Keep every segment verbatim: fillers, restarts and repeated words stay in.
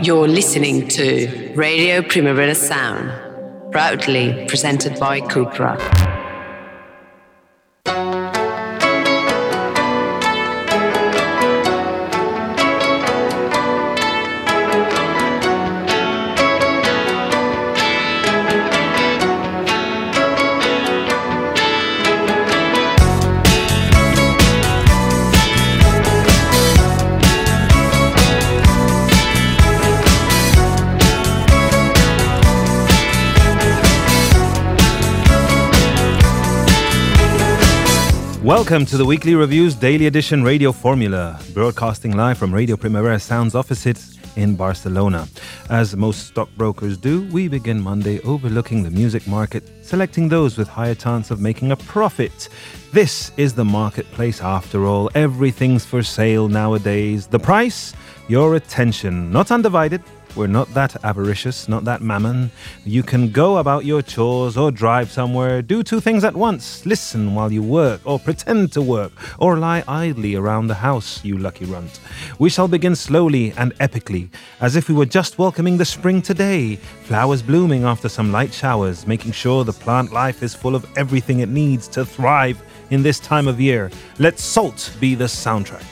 You're listening to Radio Primavera Sound, proudly presented by Cupra. Welcome to the Weekly Reviews Daily Edition Radio Formula, broadcasting live from Radio Primavera Sound's offices in Barcelona. As most stockbrokers do, we begin Monday overlooking the music market, selecting those with higher chance of making a profit. This is the marketplace after all. Everything's for sale nowadays. The price? Your attention. Not undivided. We're not that avaricious, not that mammon. You can go about your chores or drive somewhere. Do two things at once. Listen while you work or pretend to work or lie idly around the house, you lucky runt. We shall begin slowly and epically, as if we were just welcoming the spring today. Flowers blooming after some light showers, making sure the plant life is full of everything it needs to thrive in this time of year. Let Salt be the soundtrack.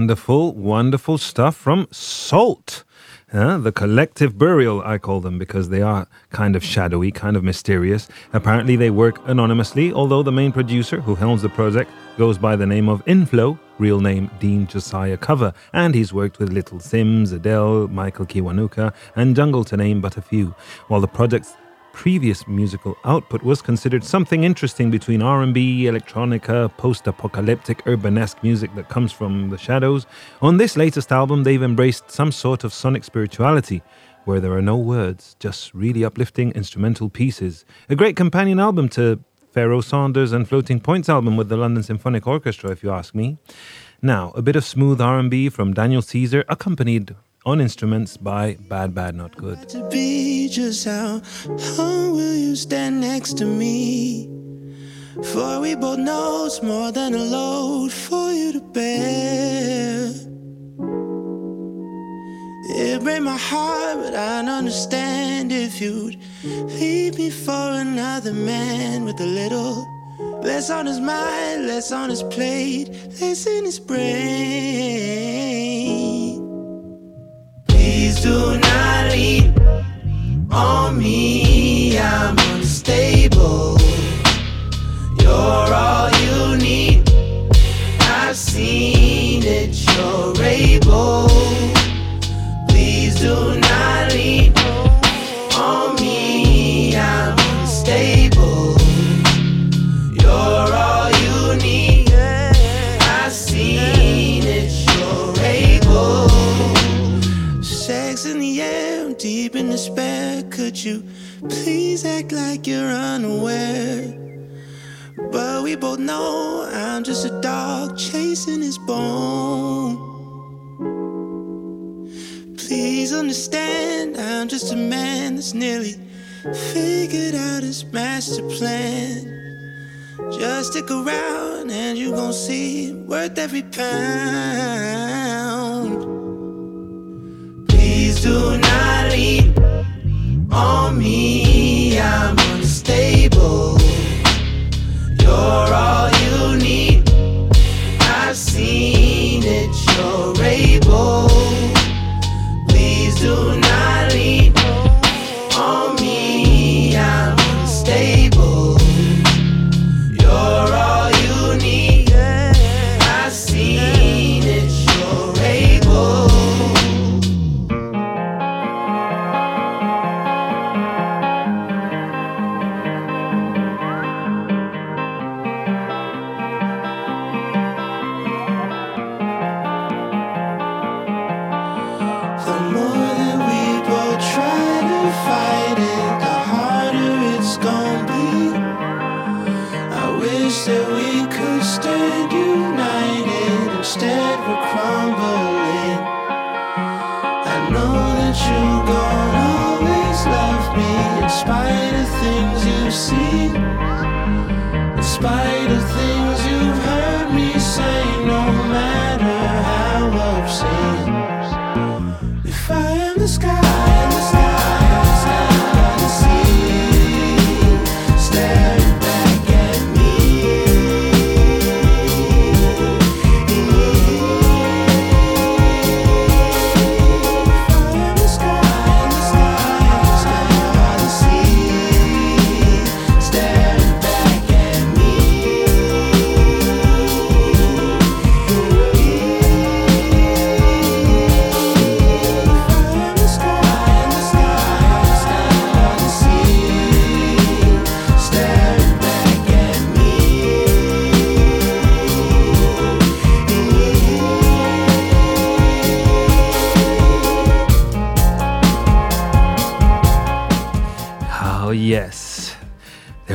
Wonderful, wonderful stuff from Salt. Uh, the collective burial, I call them, because they are kind of shadowy, kind of mysterious. Apparently they work anonymously, although the main producer, who helms the project, goes by the name of Inflow, real name Dean Josiah Cover, and he's worked with Little Sims, Adele, Michael Kiwanuka, and Jungle, to name but a few. While the project's previous musical output was considered something interesting between R and B, electronica, post-apocalyptic, urbanesque music that comes from the shadows, on this latest album they've embraced some sort of sonic spirituality, where there are no words, just really uplifting instrumental pieces. A great companion album to Pharoah Sanders and Floating Points album with the London Symphonic Orchestra, if you ask me. Now, a bit of smooth R and B from Daniel Caesar, accompanied on instruments by Bad Bad Not Good. To be just how, how will you stand next to me? For we both know it's more than a load for you to bear. It break my heart, but I'd understand if you'd leave me for another man with a little less on his mind, less on his plate, less in his brain. Please do not lean on me, I'm unstable. You're all you need, I've seen it, you're able. Please do not lean on me, I'm unstable. You're all you need, I've seen it, you're able. Sex in the air, I'm deep in despair. Could you please act like you're unaware? But we both know I'm just a dog chasing his bone. Please understand, I'm just a man that's nearly figured out his master plan. Just stick around and you gon' see worth every pound. Please do not lean on me, I'm unstable. You're all you need, I've seen it, you're able. Please do not lean on me, I'm unstable. You're all you need, I've seen it, you're able.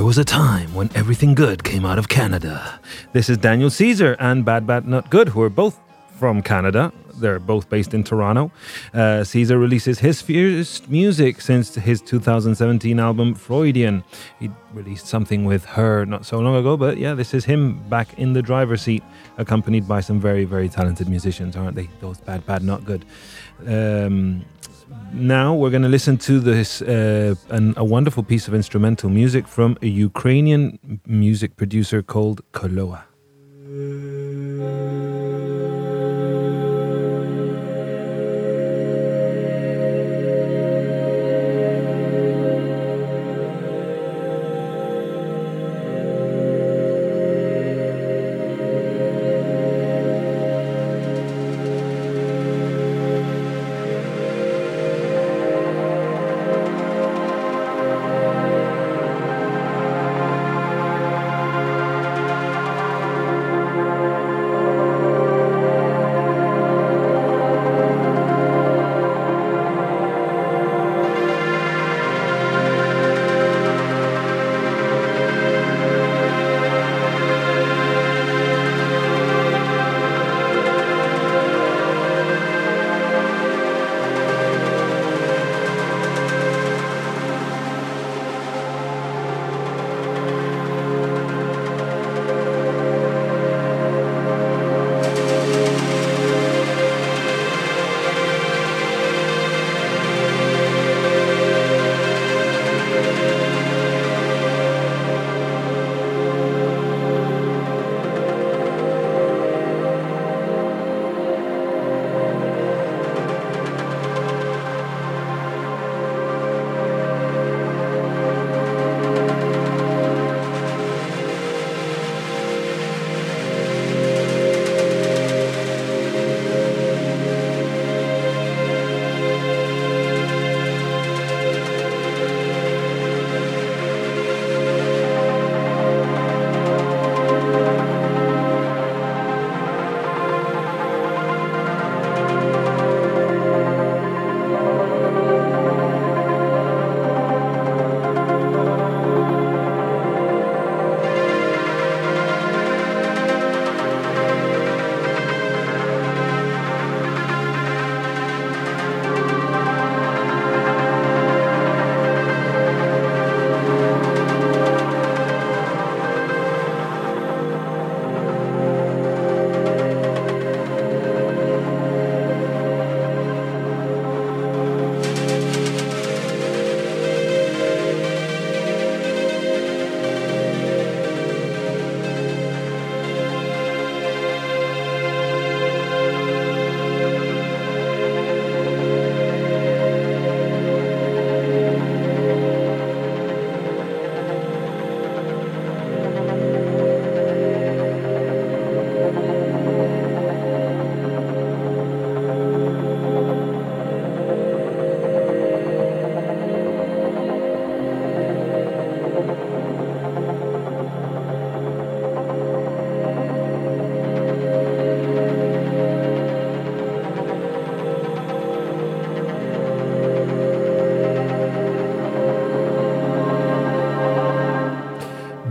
Was a time when everything good came out of Canada. This is Daniel Caesar and Bad Bad Not Good, who are both from Canada. They're both based in Toronto. Uh, Caesar releases his first music since his two thousand seventeen album Freudian. He released something with Her not so long ago, but yeah, this is him back in the driver's seat, accompanied by some very, very talented musicians, aren't they? Those Bad Bad Not Good. Um... Now we're going to listen to this uh, an, a wonderful piece of instrumental music from a Ukrainian music producer called Koloa.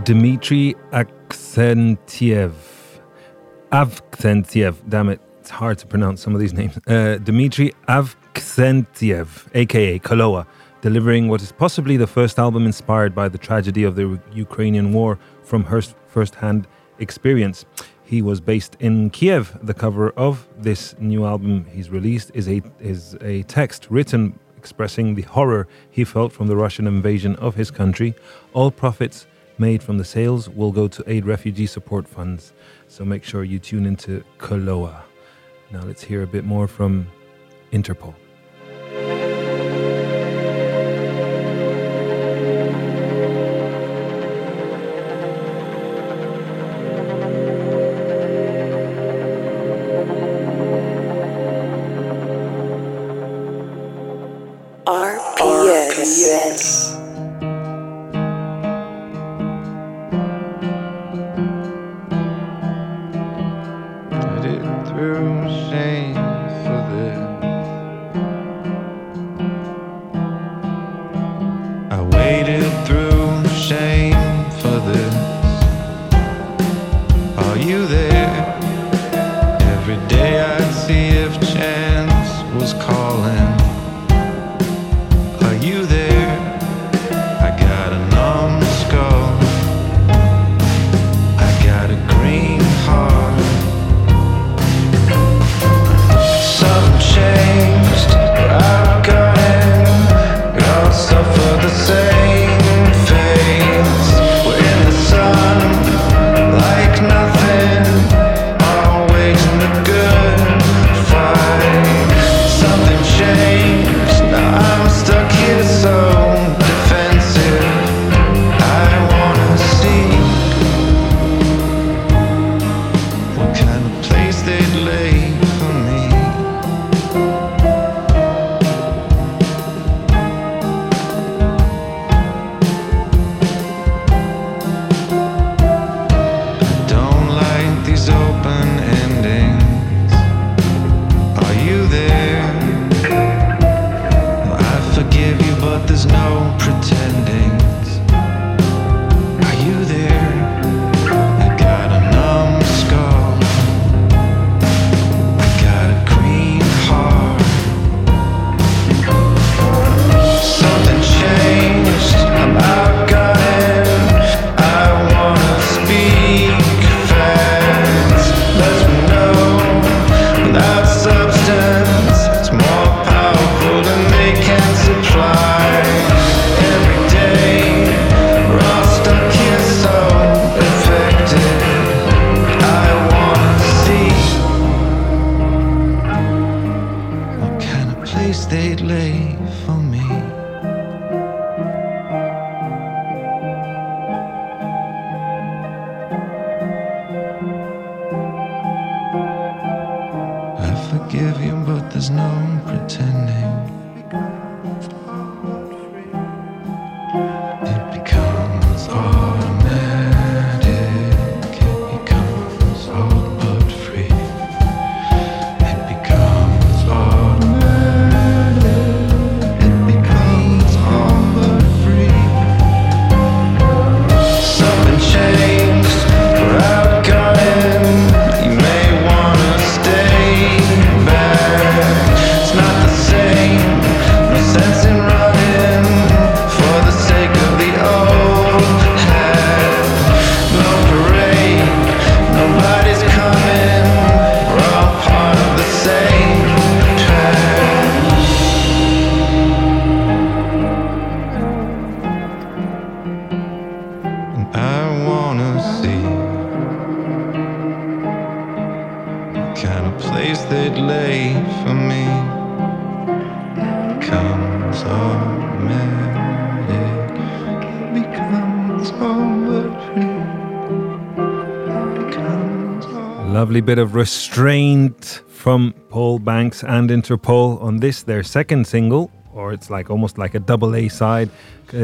Dmitry Avksentiev. Avksentiev. Damn it. It's hard to pronounce some of these names. Uh, Dmitry Avksentiev, a k a. Koloa, delivering what is possibly the first album inspired by the tragedy of the Ukrainian war from her first-hand experience. He was based in Kiev. The cover of this new album he's released is a is a text written expressing the horror he felt from the Russian invasion of his country. All profits made from the sales will go to aid refugee support funds. So make sure you tune into Koloa. Now let's hear a bit more from Interpol. Lovely bit of restraint from Paul Banks and Interpol on this, their second single, or it's like almost like a double A side, uh,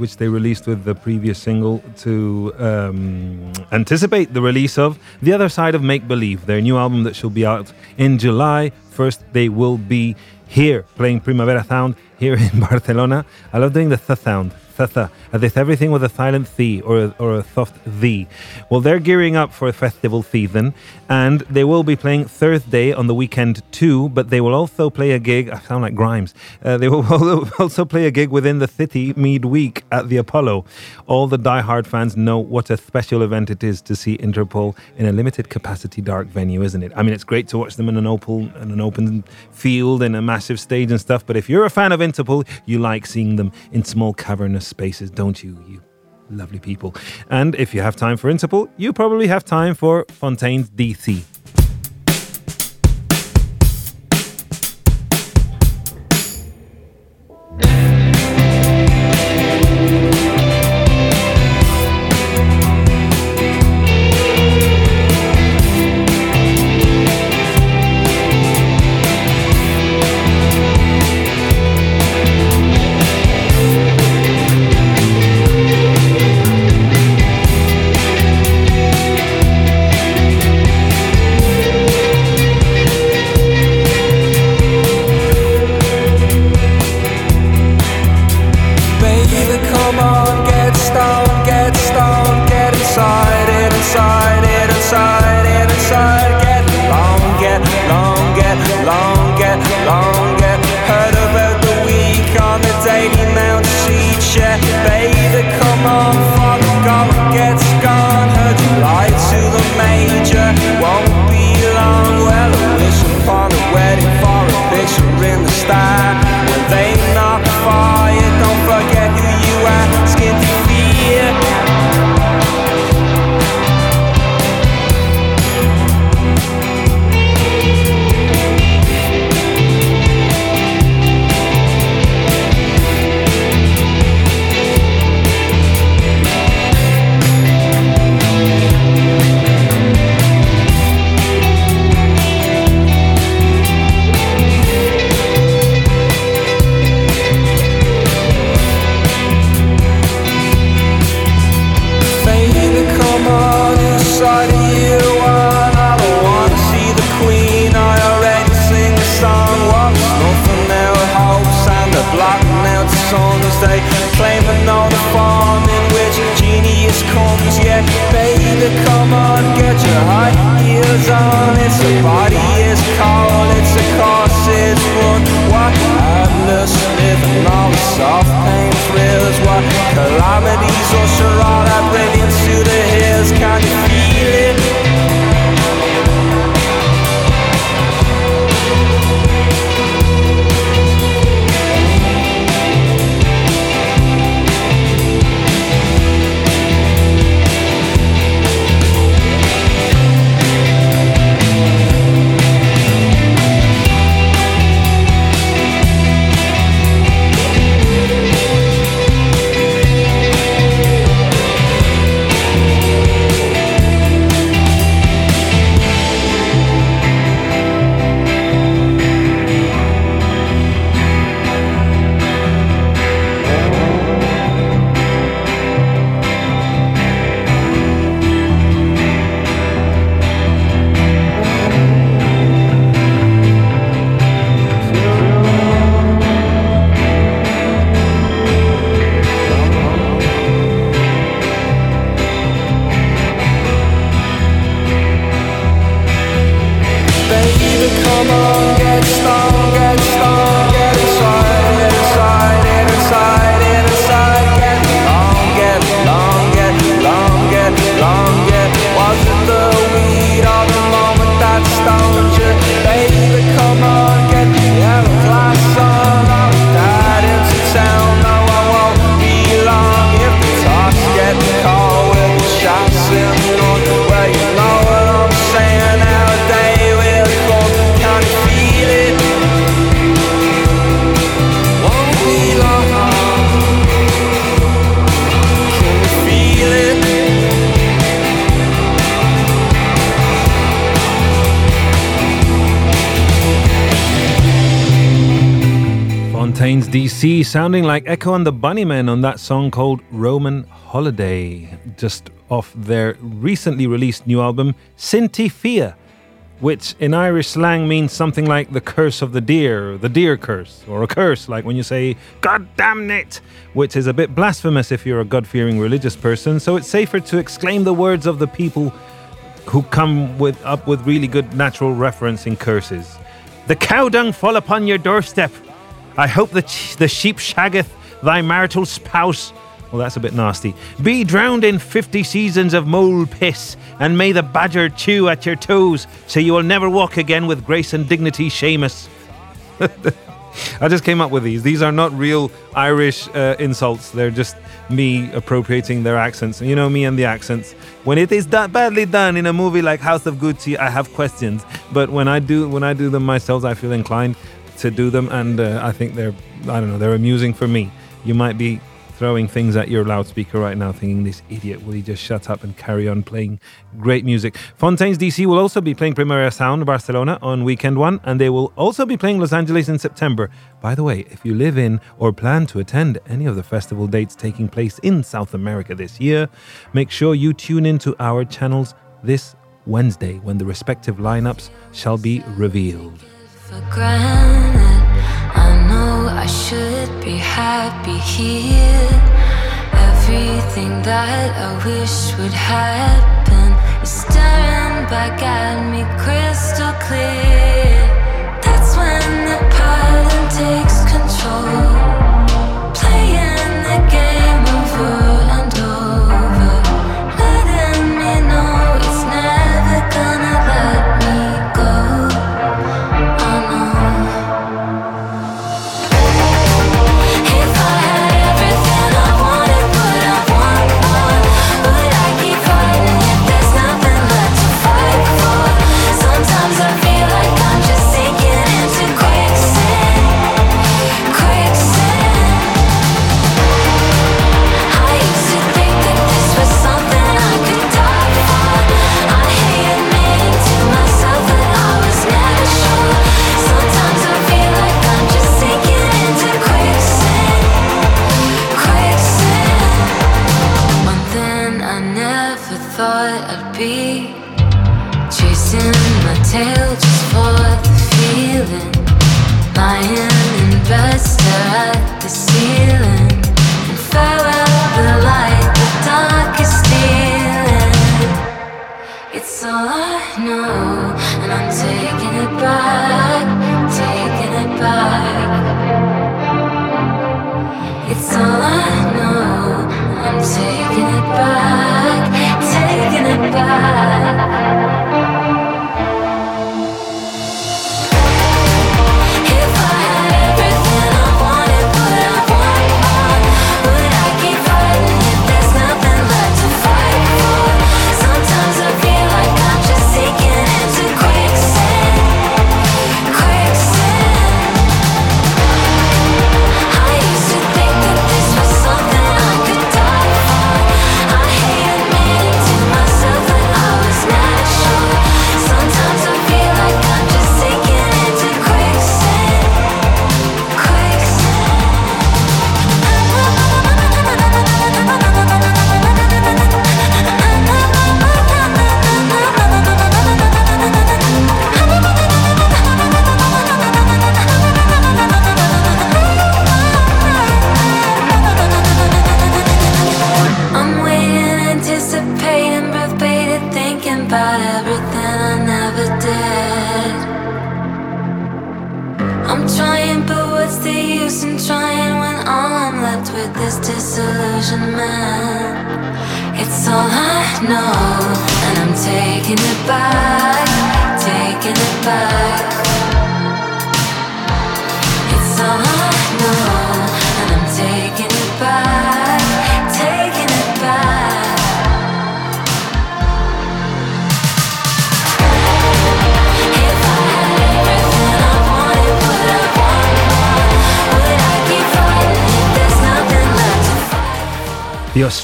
which they released with the previous single to um, anticipate the release of The Other Side of Make Believe, their new album that shall be out in July. First, they will be here playing Primavera Sound here in Barcelona. I love doing the th sound. Thetha, as if everything was a silent C or a, or a soft Z. Well, they're gearing up for a festival season, and they will be playing Thursday on the weekend too, but they will also play a gig, I sound like Grimes, uh, they will also play a gig within the city midweek at the Apollo. All the diehard fans know what a special event it is to see Interpol in a limited capacity dark venue, isn't it? I mean, it's great to watch them in an open, in an open field and a massive stage and stuff, but if you're a fan of Interpol, you like seeing them in small cavernous spaces, don't you, you lovely people? And if you have time for Interpol, you probably have time for Fontaines D C. D C sounding like Echo and the Bunnymen on that song called Roman Holiday, just off their recently released new album Sinti Fia. which in Irish slang means something like the curse of the deer, the deer curse, or a curse, like when you say, God damn it, which is a bit blasphemous if you're a God-fearing religious person, so it's safer to exclaim the words of the people who come with, up with really good natural referencing curses. The cow dung fall upon your doorstep. I hope the, ch- the sheep shaggeth thy marital spouse. Well, that's a bit nasty. Be drowned in fifty seasons of mole piss, and may the badger chew at your toes, so you will never walk again with grace and dignity, Seamus. I just came up with these. These are not real Irish uh, insults. They're just me appropriating their accents. You know me and the accents. When it is that badly done in a movie like House of Gucci, I have questions. But when I do, when I do them myself, I feel inclined to do them, and uh, I think they're, I don't know, they're amusing for me. You might be throwing things at your loudspeaker right now thinking, this idiot, will he just shut up and carry on playing great music? Fontaines D C will also be playing Primavera Sound Barcelona on weekend one, and they will also be playing Los Angeles in September. By the way, if you live in or plan to attend any of the festival dates taking place in South America this year, make sure you tune into our channels this Wednesday when the respective lineups shall be revealed. For granted, I know I should be happy here. Everything that I wish would happen is staring back at me crystal clear. That's when the pattern takes control, playing the game over.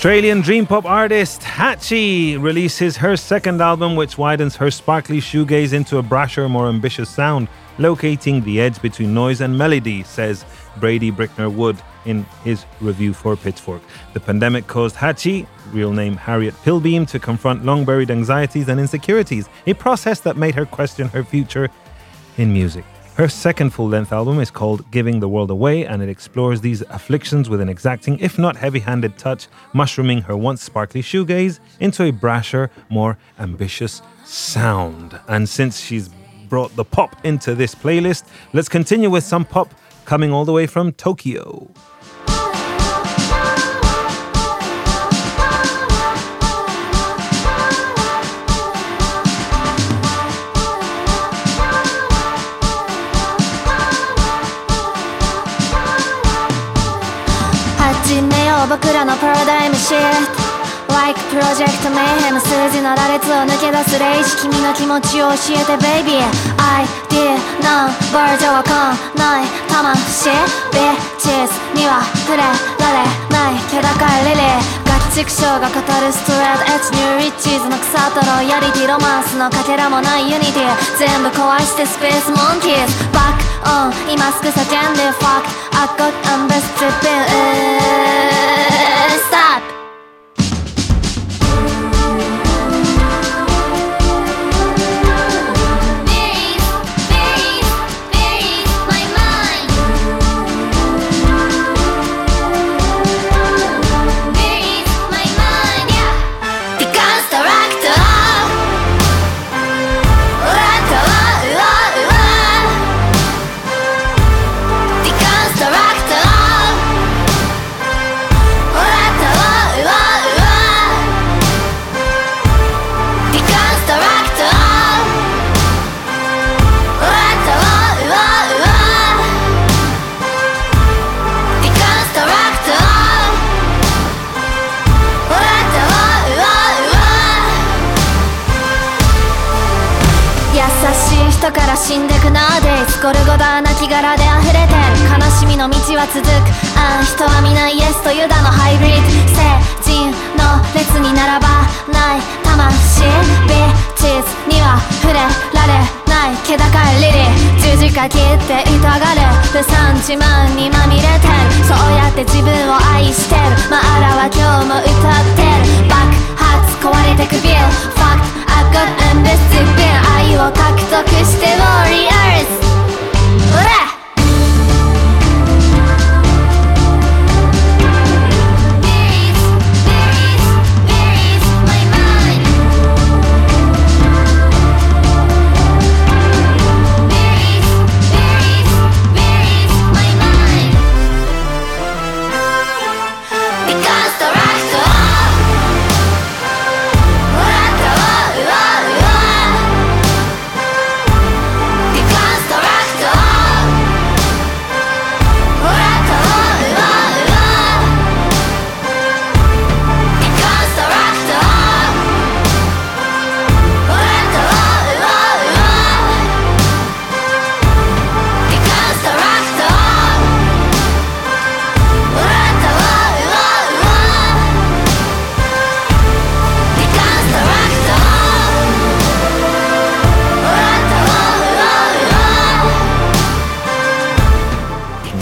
Australian dream pop artist Hatchie releases her second album, which widens her sparkly shoegaze into a brasher, more ambitious sound, locating the edge between noise and melody, says Brady Brickner Wood, in his review for Pitchfork. The pandemic caused Hatchie, real name Harriet Pilbeam, to confront long-buried anxieties and insecurities, a process that made her question her future in music. Her second full-length album is called Giving the World Away, and it explores these afflictions with an exacting, if not heavy-handed touch, mushrooming her once sparkly shoegaze into a brasher, more ambitious sound. And since she's brought the pop into this playlist, let's continue with some pop coming all the way from Tokyo. Paradigm shift Like project mayhem 数字の羅列を抜け出す霊視君の気持ちを教えて Baby I did not バージョンはかんない魂 Bitches には触れられない気高いリリーガキチクショーが語るストレートエッチニューリッチーズの草とロイヤリティロマンスのかけらもないユニティ全部壊してスペースモンキーズバックオン今すぐ叫んで Fuck I got embers dripping Stop!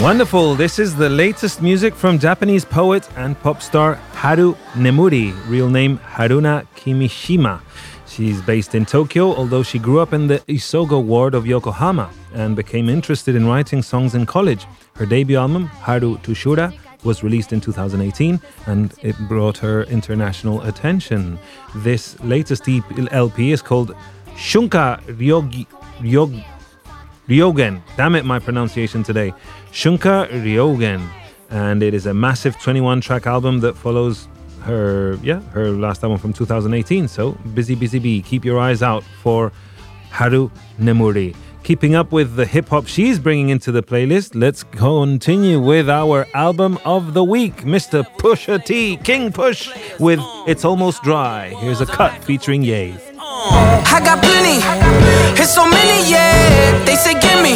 Wonderful. This is the latest music from Japanese poet and pop star Haru Nemuri, real name Haruna Kimishima. She's based in Tokyo, although she grew up in the Isogo ward of Yokohama and became interested in writing songs in college. Her debut album, Haru Tushura, was released in two thousand eighteen and it brought her international attention. This latest L P is called Shunka Ryogi, Ryogi, Ryogen. Damn it, my pronunciation today. Shunka Ryogen. And it is a massive twenty-one track album that follows her, yeah, her last album from two thousand eighteen. So, busy, busy bee. Keep your eyes out for Haru Nemuri. Keeping up with the hip-hop she's bringing into the playlist, let's continue with our album of the week, Mister Pusha T, King Push, with It's Almost Dry. Here's a cut featuring Ye. I got plenty, it's so many, yeah. They say give me,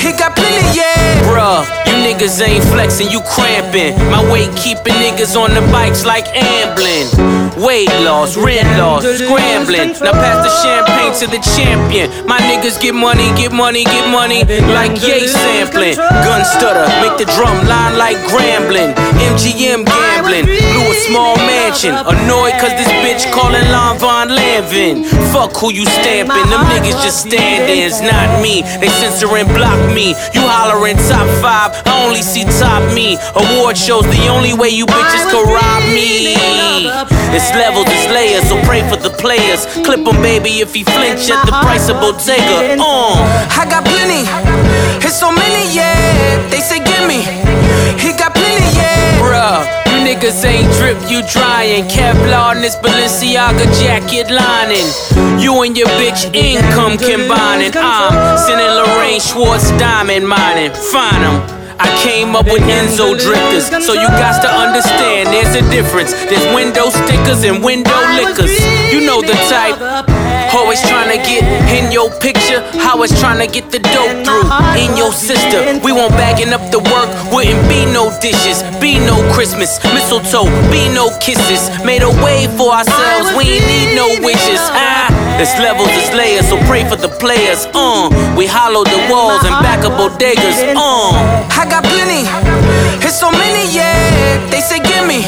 he got plenty, yeah. Bruh, you niggas ain't flexing, you cramping. My weight keeping niggas on the bikes like ambling. weight loss, rent loss, scrambling. Now pass the champagne to the champion. My niggas get money, get money, get money, like Ye sampling. Gun stutter, make the drum line like Grambling. M G M gambling, blew a small mansion. Annoyed cause this bitch calling Lon Von Lanvin. Fuck who you stamping, them niggas just stand-ins, not me. They censoring, block me. You hollering top five, I only see top me. Award shows, the only way you bitches can rob me. It's levels, it's layers, so pray for the players. Clip him, baby, if he flinch at the price of Bottega. Uh, I got plenty, it's so many, yeah. They say give me, he got plenty, yeah. Bruh. Niggas ain't drip, you dryin'. Kevlar in this Balenciaga jacket lining. You and your bitch income combining. I'm sending Lorraine Schwartz diamond mining. Find 'em. I came up with Enzo drifters, so you got to understand there's a difference. There's window stickers and window lickers. You know the type. Always trying to get in your picture, I was trying to get the dope through in your sister. We won't bagging up the work, wouldn't be no dishes, be no Christmas, mistletoe, be no kisses. Made a way for ourselves, we ain't need no wishes. Ah, it's levels, it's layers, so pray for the players. Uh, we hollowed the walls and back up bodegas. Uh, I got plenty, it's so many, yeah. They say give me,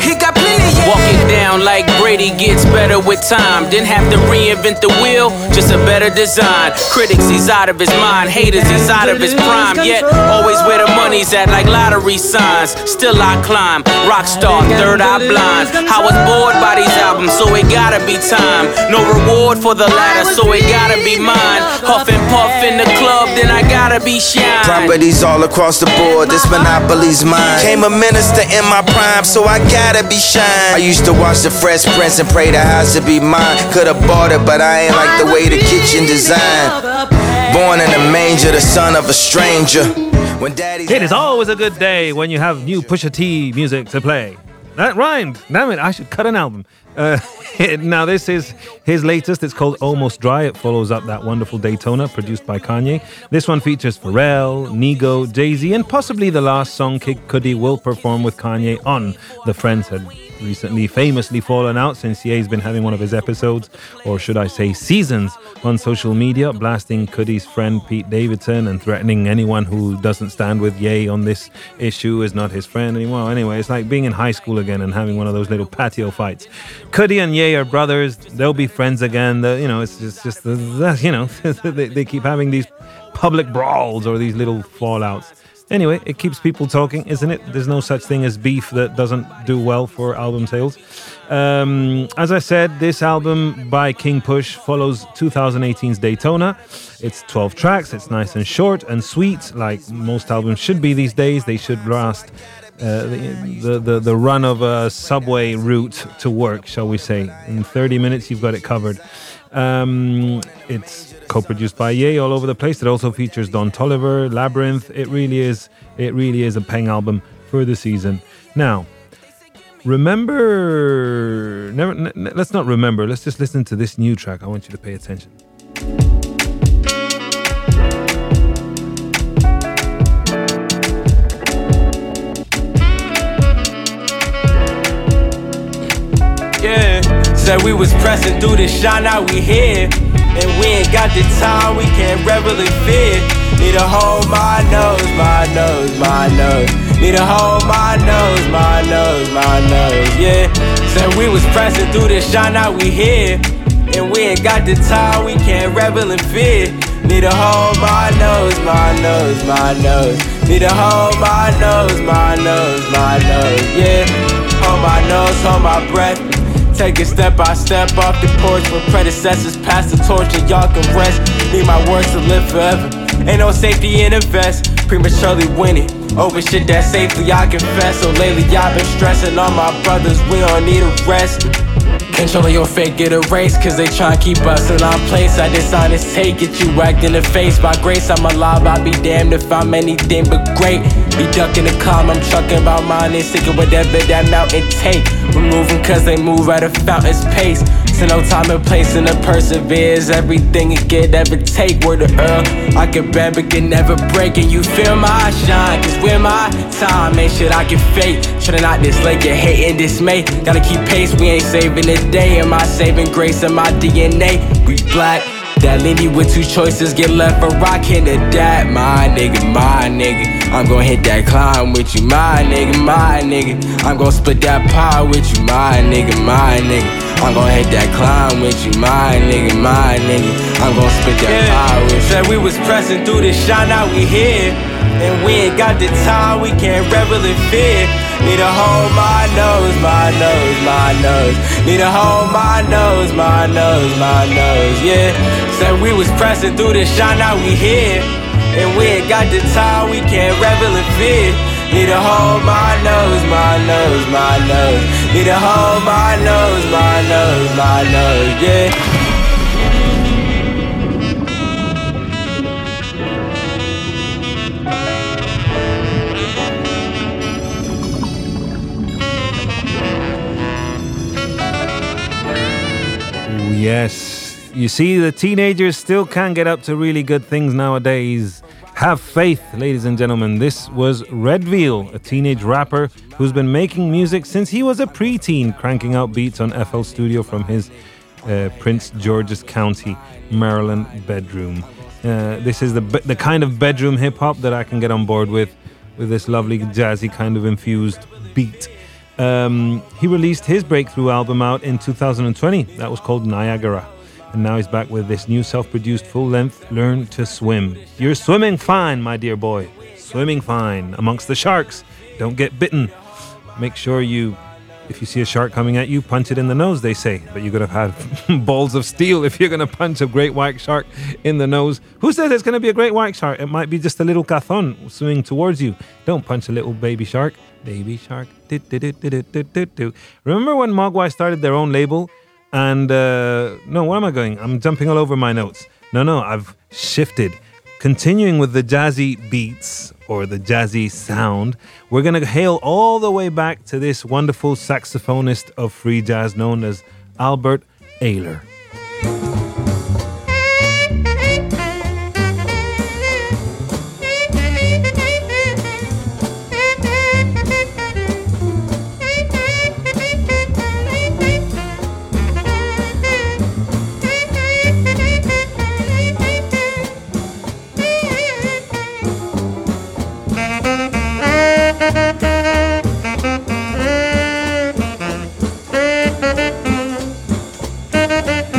he got plenty, yeah. Walk it down like Brady, gets better with time. Didn't have to reinvent the wheel, just a better design. Critics, he's out of his mind. Haters, he's out of his prime. Yet, always where the money's at, like lottery signs. Still I climb, rockstar, third eye blind. I was bored by these albums, so it gotta be time. No reward for the latter, so it gotta be mine. Huff and puff in the club, then I gotta be shine. Properties all across the board, this monopoly's mine. Came a minister in my prime, so I gotta be shine. I used to watch the Fresh Prince and pray the house to be mine. Could've bought it, but I ain't like the way the kitchen designed. Born in the manger, the son of a stranger. When daddy's it is always a good day when you have new Pusha T music to play. That rhymed. Damn it, I should cut an album. Uh, now this is his latest. It's called Almost Dry. It follows up that wonderful Daytona produced by Kanye. This one features Pharrell, Nego, Jay-Z, and possibly the last song Kid Cudi will perform with Kanye on. The friends had recently famously fallen out since Ye's been having one of his episodes, or should I say seasons, on social media, blasting Cudi's friend Pete Davidson and threatening anyone who doesn't stand with Ye on this issue is not his friend anymore. Anyway, it's like being in high school again and having one of those little patio fights. Cudi and Ye are brothers. They'll be friends again. The, you know, it's just, just the, the, you know, they, they keep having these public brawls or these little fallouts. Anyway, it keeps people talking, isn't it? There's no such thing as beef that doesn't do well for album sales. Um, as I said, this album by King Push follows twenty eighteen's Daytona. It's twelve tracks. It's nice and short and sweet, like most albums should be these days. They should last Uh, the, the the run of a subway route to work, shall we say. In thirty minutes, you've got it covered. Um, it's co-produced by Ye all over the place. It also features Don Toliver, Labyrinth. It really is, it really is a peng album for the season. Now, remember... Never, n- n- let's not remember. Let's just listen to this new track. I want you to pay attention. Yeah, said we was pressing through the shine, now we here. And we ain't got the time, we can't revel in fear. Need a hold my nose, my nose, my nose. Need a hold my nose, my nose, my nose, yeah. Said we was pressing through the shine, now we here. And we ain't got the time, we can't revel in fear. Need a hold my nose, my nose, my nose. Need a hold my nose, my nose, my nose, yeah. Hold my nose, hold my breath. Take it step by step off the porch where predecessors pass the torch and y'all can rest. Need my words to live forever. Ain't no safety in a vest. Prematurely winning over shit that safely I confess. So lately I've been stressing on my brothers, we don't need a rest. Controlling your fate, get erased, cause they try to keep us in our place. I dishonest take, get you whacked in the face. By grace, I'm alive, I'll be damned if I'm anything but great. Be ducking the calm, I'm trucking about mine and seeking whatever that mountain take. We're moving cause they move at a fountain's pace. To no time and place, and it perseveres everything it could ever take. Word to earth, I can bend but can never break. And you feel my shine, cause we're my time. Ain't shit I can fake. Tryna not dislike your hate and dismay. Gotta keep pace, we ain't saving the day. Am I saving grace in my D N A? We black, that leave you with two choices. Get left or rock, can't adapt. My nigga, my nigga, I'm gon' hit that climb with you. My nigga, my nigga, I'm gon' split that pie with you. My nigga, my nigga, I'm gon' hit that climb with you, my nigga, my nigga. I'm gon' spit that yeah. pie with you. Said we was pressing through the shine, now we here. And we ain't got the time, we can't revel in fear. Need a hold my nose, my nose, my nose. Need a hold my nose, my nose, my nose, yeah. Said we was pressing through the shine, now we here. And we ain't got the time, we can't revel in fear. Need to hold my nose, my nose, my nose. Need to hold my nose, my nose, my nose, yeah. Ooh, yes, you see, the teenagers still can get up to really good things nowadays. Have faith, ladies and gentlemen. This was Redveal, a teenage rapper who's been making music since he was a preteen, cranking out beats on F L Studio from his uh, Prince George's County, Maryland bedroom. Uh, this is the be- the kind of bedroom hip-hop that I can get on board with, with this lovely jazzy kind of infused beat. Um, he released his breakthrough album out in two thousand twenty. That was called Niagara. And now he's back with this new self-produced full-length, Learn to Swim. You're swimming fine, my dear boy. Swimming fine amongst the sharks. Don't get bitten. Make sure you, if you see a shark coming at you, punch it in the nose, they say. But you're going to have balls of steel if you're going to punch a great white shark in the nose. Who says it's going to be a great white shark? It might be just a little cazon swimming towards you. Don't punch a little baby shark. Baby shark. Do, do, do, do, do, do, do. Remember when Mogwai started their own label? And, uh, no, where am I going? I'm jumping all over my notes. No, no, I've shifted. Continuing with the jazzy beats or the jazzy sound, we're going to hail all the way back to this wonderful saxophonist of free jazz known as Albert Ayler. Thank you.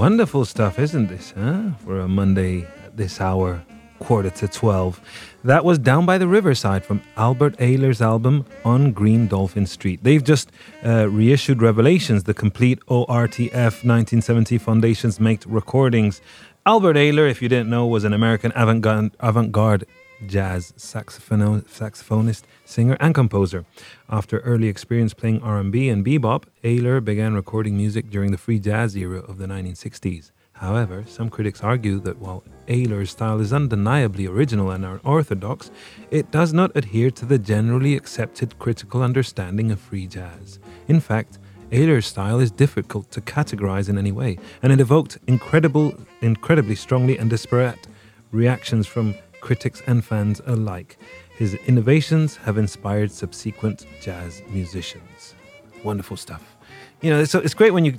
Wonderful stuff, isn't this, huh? For a Monday at this hour, quarter to twelve. That was Down by the Riverside from Albert Ayler's album On Green Dolphin Street. They've just uh, reissued Revelations, the complete O R T F nineteen seventy Foundations Made recordings. Albert Ayler, if you didn't know, was an American avant-garde, avant-garde jazz saxophono, saxophonist, singer and composer. After early experience playing R and B and bebop, Ayler began recording music during the free jazz era of the nineteen sixties. However, some critics argue that while Ayler's style is undeniably original and unorthodox, it does not adhere to the generally accepted critical understanding of free jazz. In fact, Ayler's style is difficult to categorize in any way, and it evoked incredible, incredibly strongly and disparate reactions from critics and fans alike. His innovations have inspired subsequent jazz musicians. Wonderful stuff. You know, so it's great when you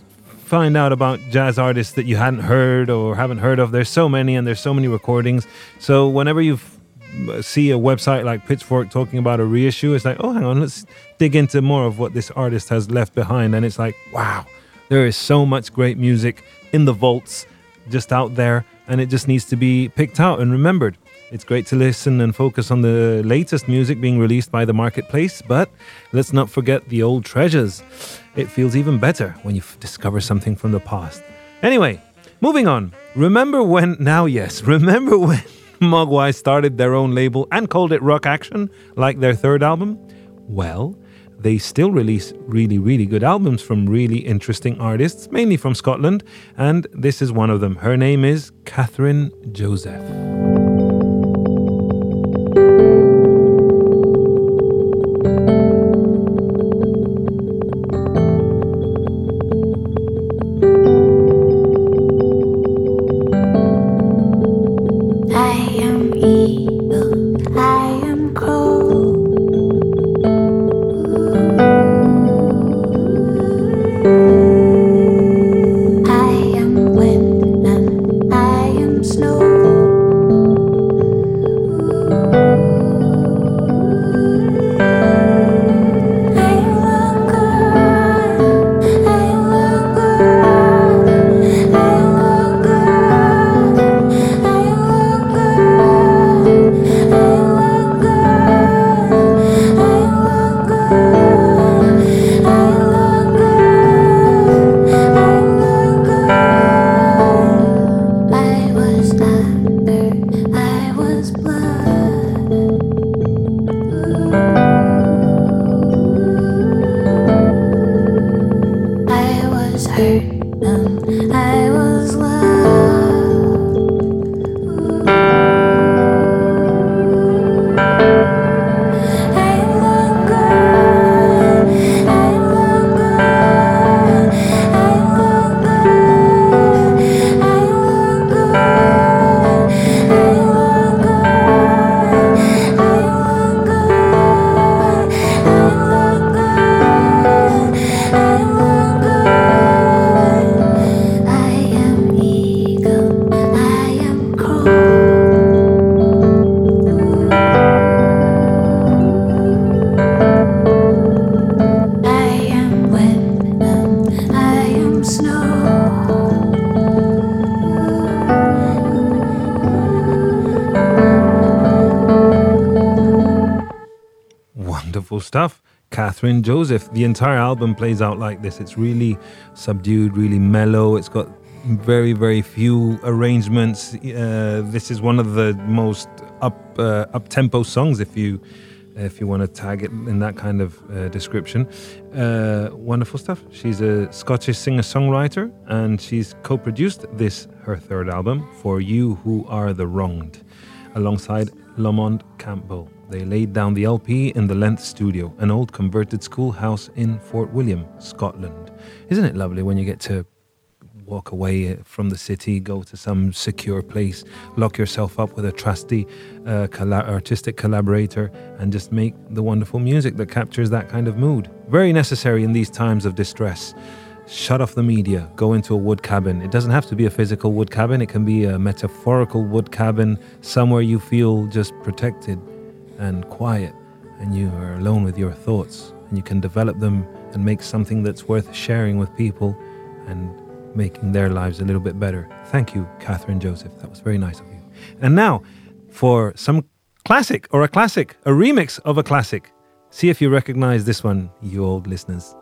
find out about jazz artists that you hadn't heard or haven't heard of. There's so many and there's so many recordings. So whenever you see a website like Pitchfork talking about a reissue, it's like, oh, hang on, let's dig into more of what this artist has left behind. And it's like, wow, there is so much great music in the vaults just out there, and it just needs to be picked out and remembered. It's great to listen and focus on the latest music being released by the marketplace, but let's not forget the old treasures. It feels even better when you discover something from the past. Anyway, moving on. Remember when, now yes, remember when Mogwai started their own label and called it Rock Action, like their third album? Well, they still release really, really good albums from really interesting artists, mainly from Scotland, and this is one of them. Her name is Catherine Joseph. Stuff. Catherine Joseph. The entire album plays out like this. It's really subdued, really mellow. It's got very, very few arrangements. Uh, this is one of the most up uh, up-tempo songs, if you if you want to tag it in that kind of uh, description. Uh, wonderful stuff. She's a Scottish singer-songwriter, and she's co-produced this, her third album, For You Who Are the Wronged, alongside Lomond Campbell. They laid down the L P in the Length Studio, an old converted schoolhouse in Fort William, Scotland. Isn't it lovely when you get to walk away from the city, go to some secure place, lock yourself up with a trusty uh, colla- artistic collaborator, and just make the wonderful music that captures that kind of mood? Very necessary in these times of distress. Shut off the media, go into a wood cabin. It doesn't have to be a physical wood cabin, it can be a metaphorical wood cabin, somewhere you feel just protected and quiet, and you are alone with your thoughts, and you can develop them and make something that's worth sharing with people and making their lives a little bit better. Thank you, Catherine Joseph. That was very nice of you. And now for some classic or a classic, a remix of a classic. See if you recognize this one, you old listeners.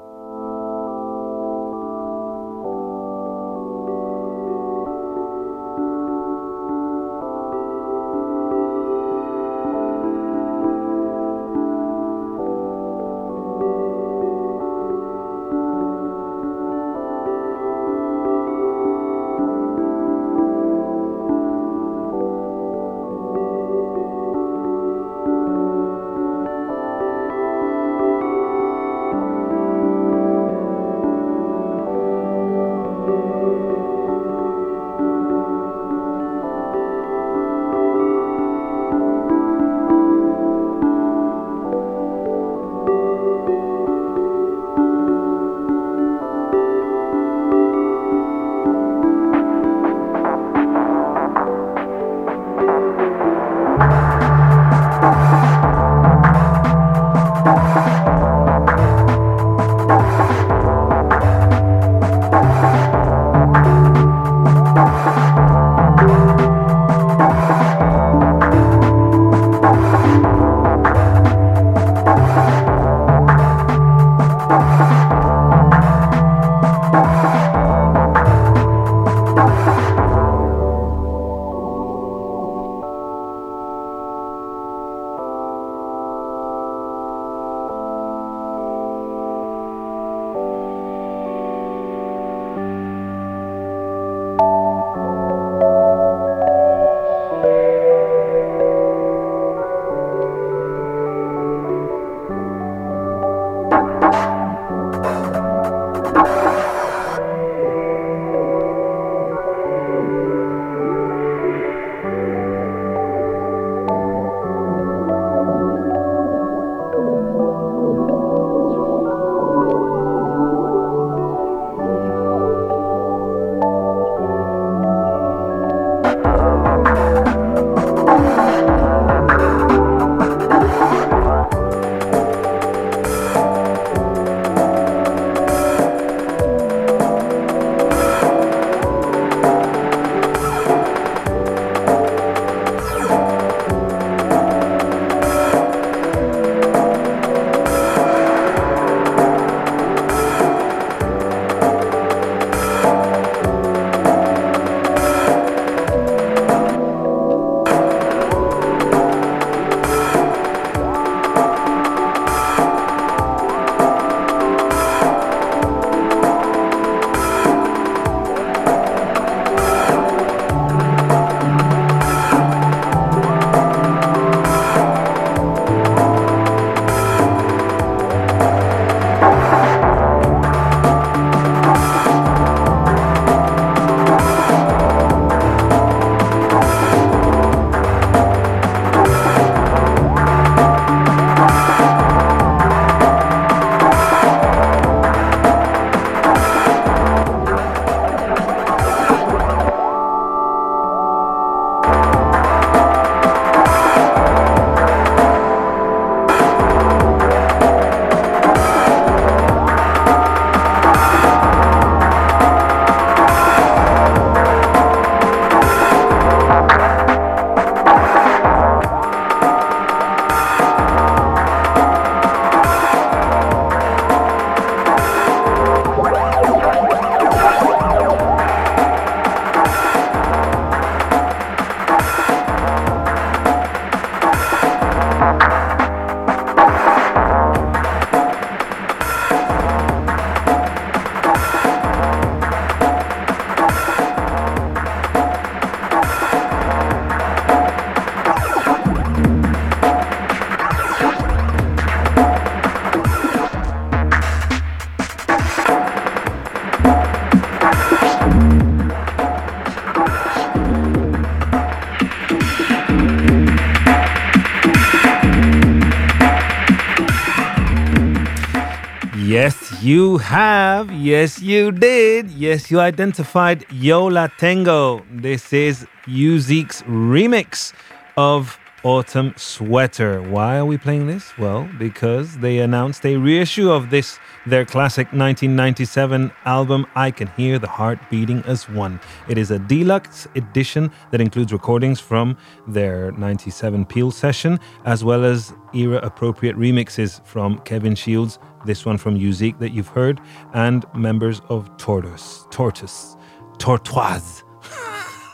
You have, yes you did, yes you identified Yo La Tengo. This is Uzik's remix of Autumn Sweater. Why are we playing this? Well, because they announced a reissue of this, their classic nineteen ninety-seven album, I Can Hear the Heart Beating As One. It is a deluxe edition that includes recordings from their ninety-seven Peel session, as well as era-appropriate remixes from Kevin Shields, this one from Uzik that you've heard, and members of Tortoise, Tortoise, Tortoise.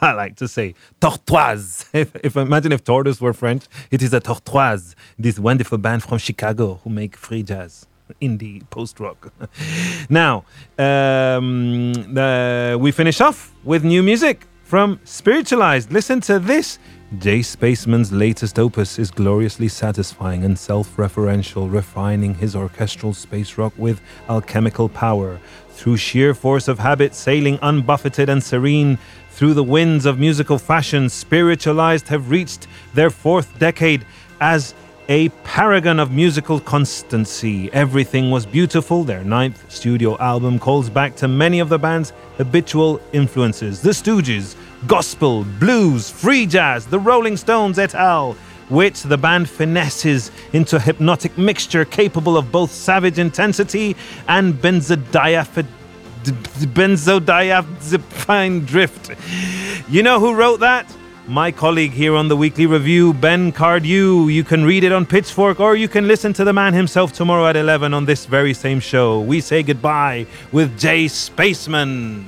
I like to say Tortoise. If, if imagine if Tortoise were French, it is a Tortoise, this wonderful band from Chicago who make free jazz, indie, post-rock. Now, um, the, we finish off with new music from Spiritualized. Listen to this. Jay Spaceman's latest opus is gloriously satisfying and self-referential, refining his orchestral space rock with alchemical power. Through sheer force of habit, sailing unbuffeted and serene, through the winds of musical fashion, Spiritualized have reached their fourth decade as a paragon of musical constancy. Everything Was Beautiful, their ninth studio album, calls back to many of the band's habitual influences. The Stooges, gospel, blues, free jazz, the Rolling Stones et al., which the band finesses into a hypnotic mixture capable of both savage intensity and benzodiazepine. benzodiazepine drift. You know who wrote that? My colleague here on the Weekly Review, Ben Cardew. You can read it on Pitchfork, or you can listen to the man himself tomorrow at eleven on this very same show. We say goodbye with Jay Spaceman.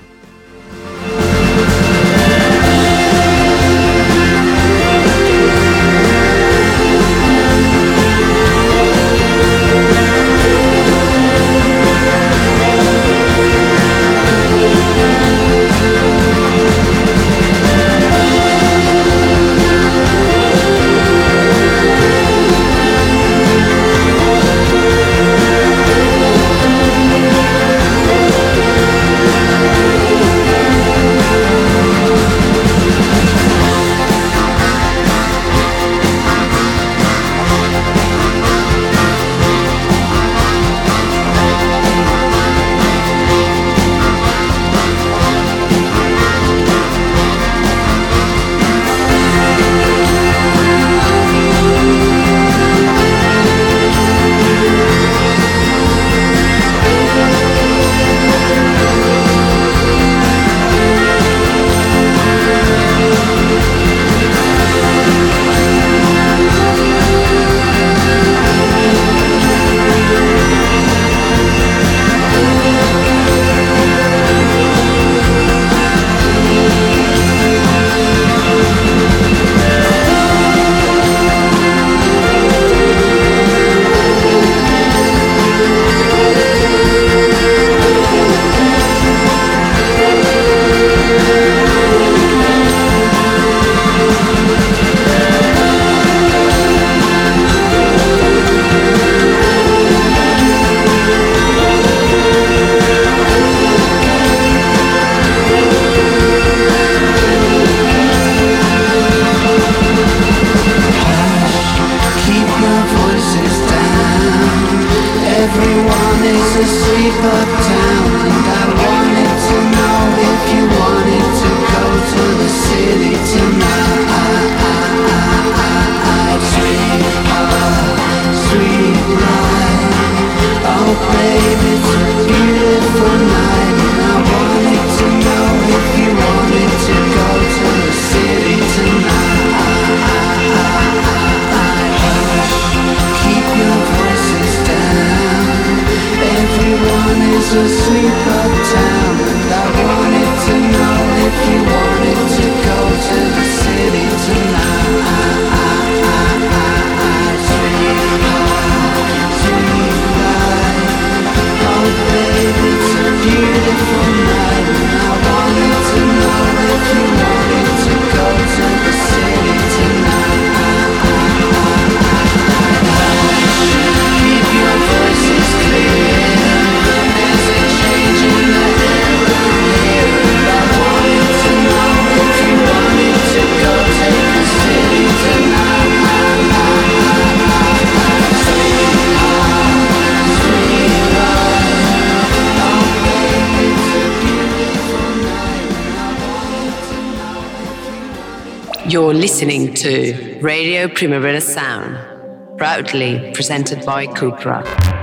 Keep your voices clear. The message You're listening to Radio Primavera Sound, proudly presented by Cupra.